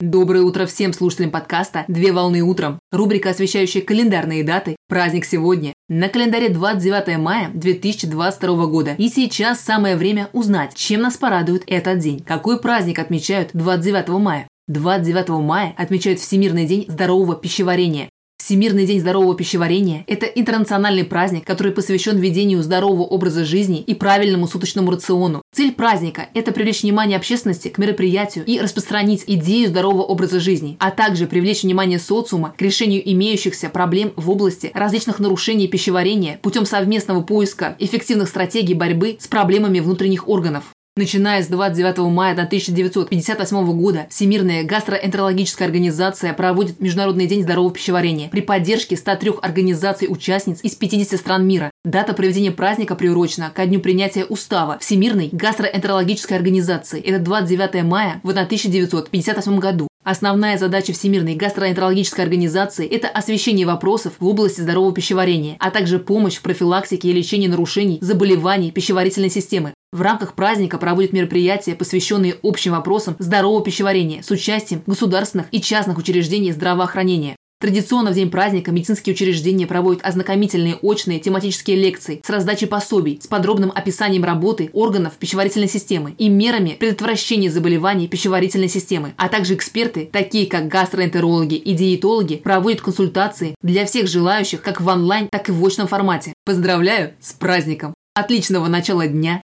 Доброе утро всем слушателям подкаста «Две волны утром». Рубрика, освещающая календарные даты. Праздник сегодня. На календаре 29 мая 2022 года. И сейчас самое время узнать, чем нас порадует этот день. Какой праздник отмечают 29 мая? 29 мая отмечают Всемирный день здорового пищеварения. Всемирный день здорового пищеварения – это интернациональный праздник, который посвящен ведению здорового образа жизни и правильному суточному рациону. Цель праздника – это привлечь внимание общественности к мероприятию и распространить идею здорового образа жизни, а также привлечь внимание социума к решению имеющихся проблем в области различных нарушений пищеварения путем совместного поиска эффективных стратегий борьбы с проблемами внутренних органов. Начиная с 29 мая 1958 года Всемирная гастроэнтерологическая организация проводит Международный день здорового пищеварения при поддержке 103 организаций-участниц из 50 стран мира. Дата проведения праздника приурочена ко дню принятия устава Всемирной гастроэнтерологической организации. Это 29 мая в 1958 году. Основная задача Всемирной гастроэнтерологической организации – это освещение вопросов в области здорового пищеварения, а также помощь в профилактике и лечении нарушений заболеваний пищеварительной системы. В рамках праздника проводят мероприятия, посвященные общим вопросам здорового пищеварения с участием государственных и частных учреждений здравоохранения. Традиционно в день праздника медицинские учреждения проводят ознакомительные очные тематические лекции с раздачей пособий, с подробным описанием работы органов пищеварительной системы и мерами предотвращения заболеваний пищеварительной системы, а также эксперты, такие как гастроэнтерологи и диетологи, проводят консультации для всех желающих как в онлайн, так и в очном формате. Поздравляю с праздником! Отличного начала дня!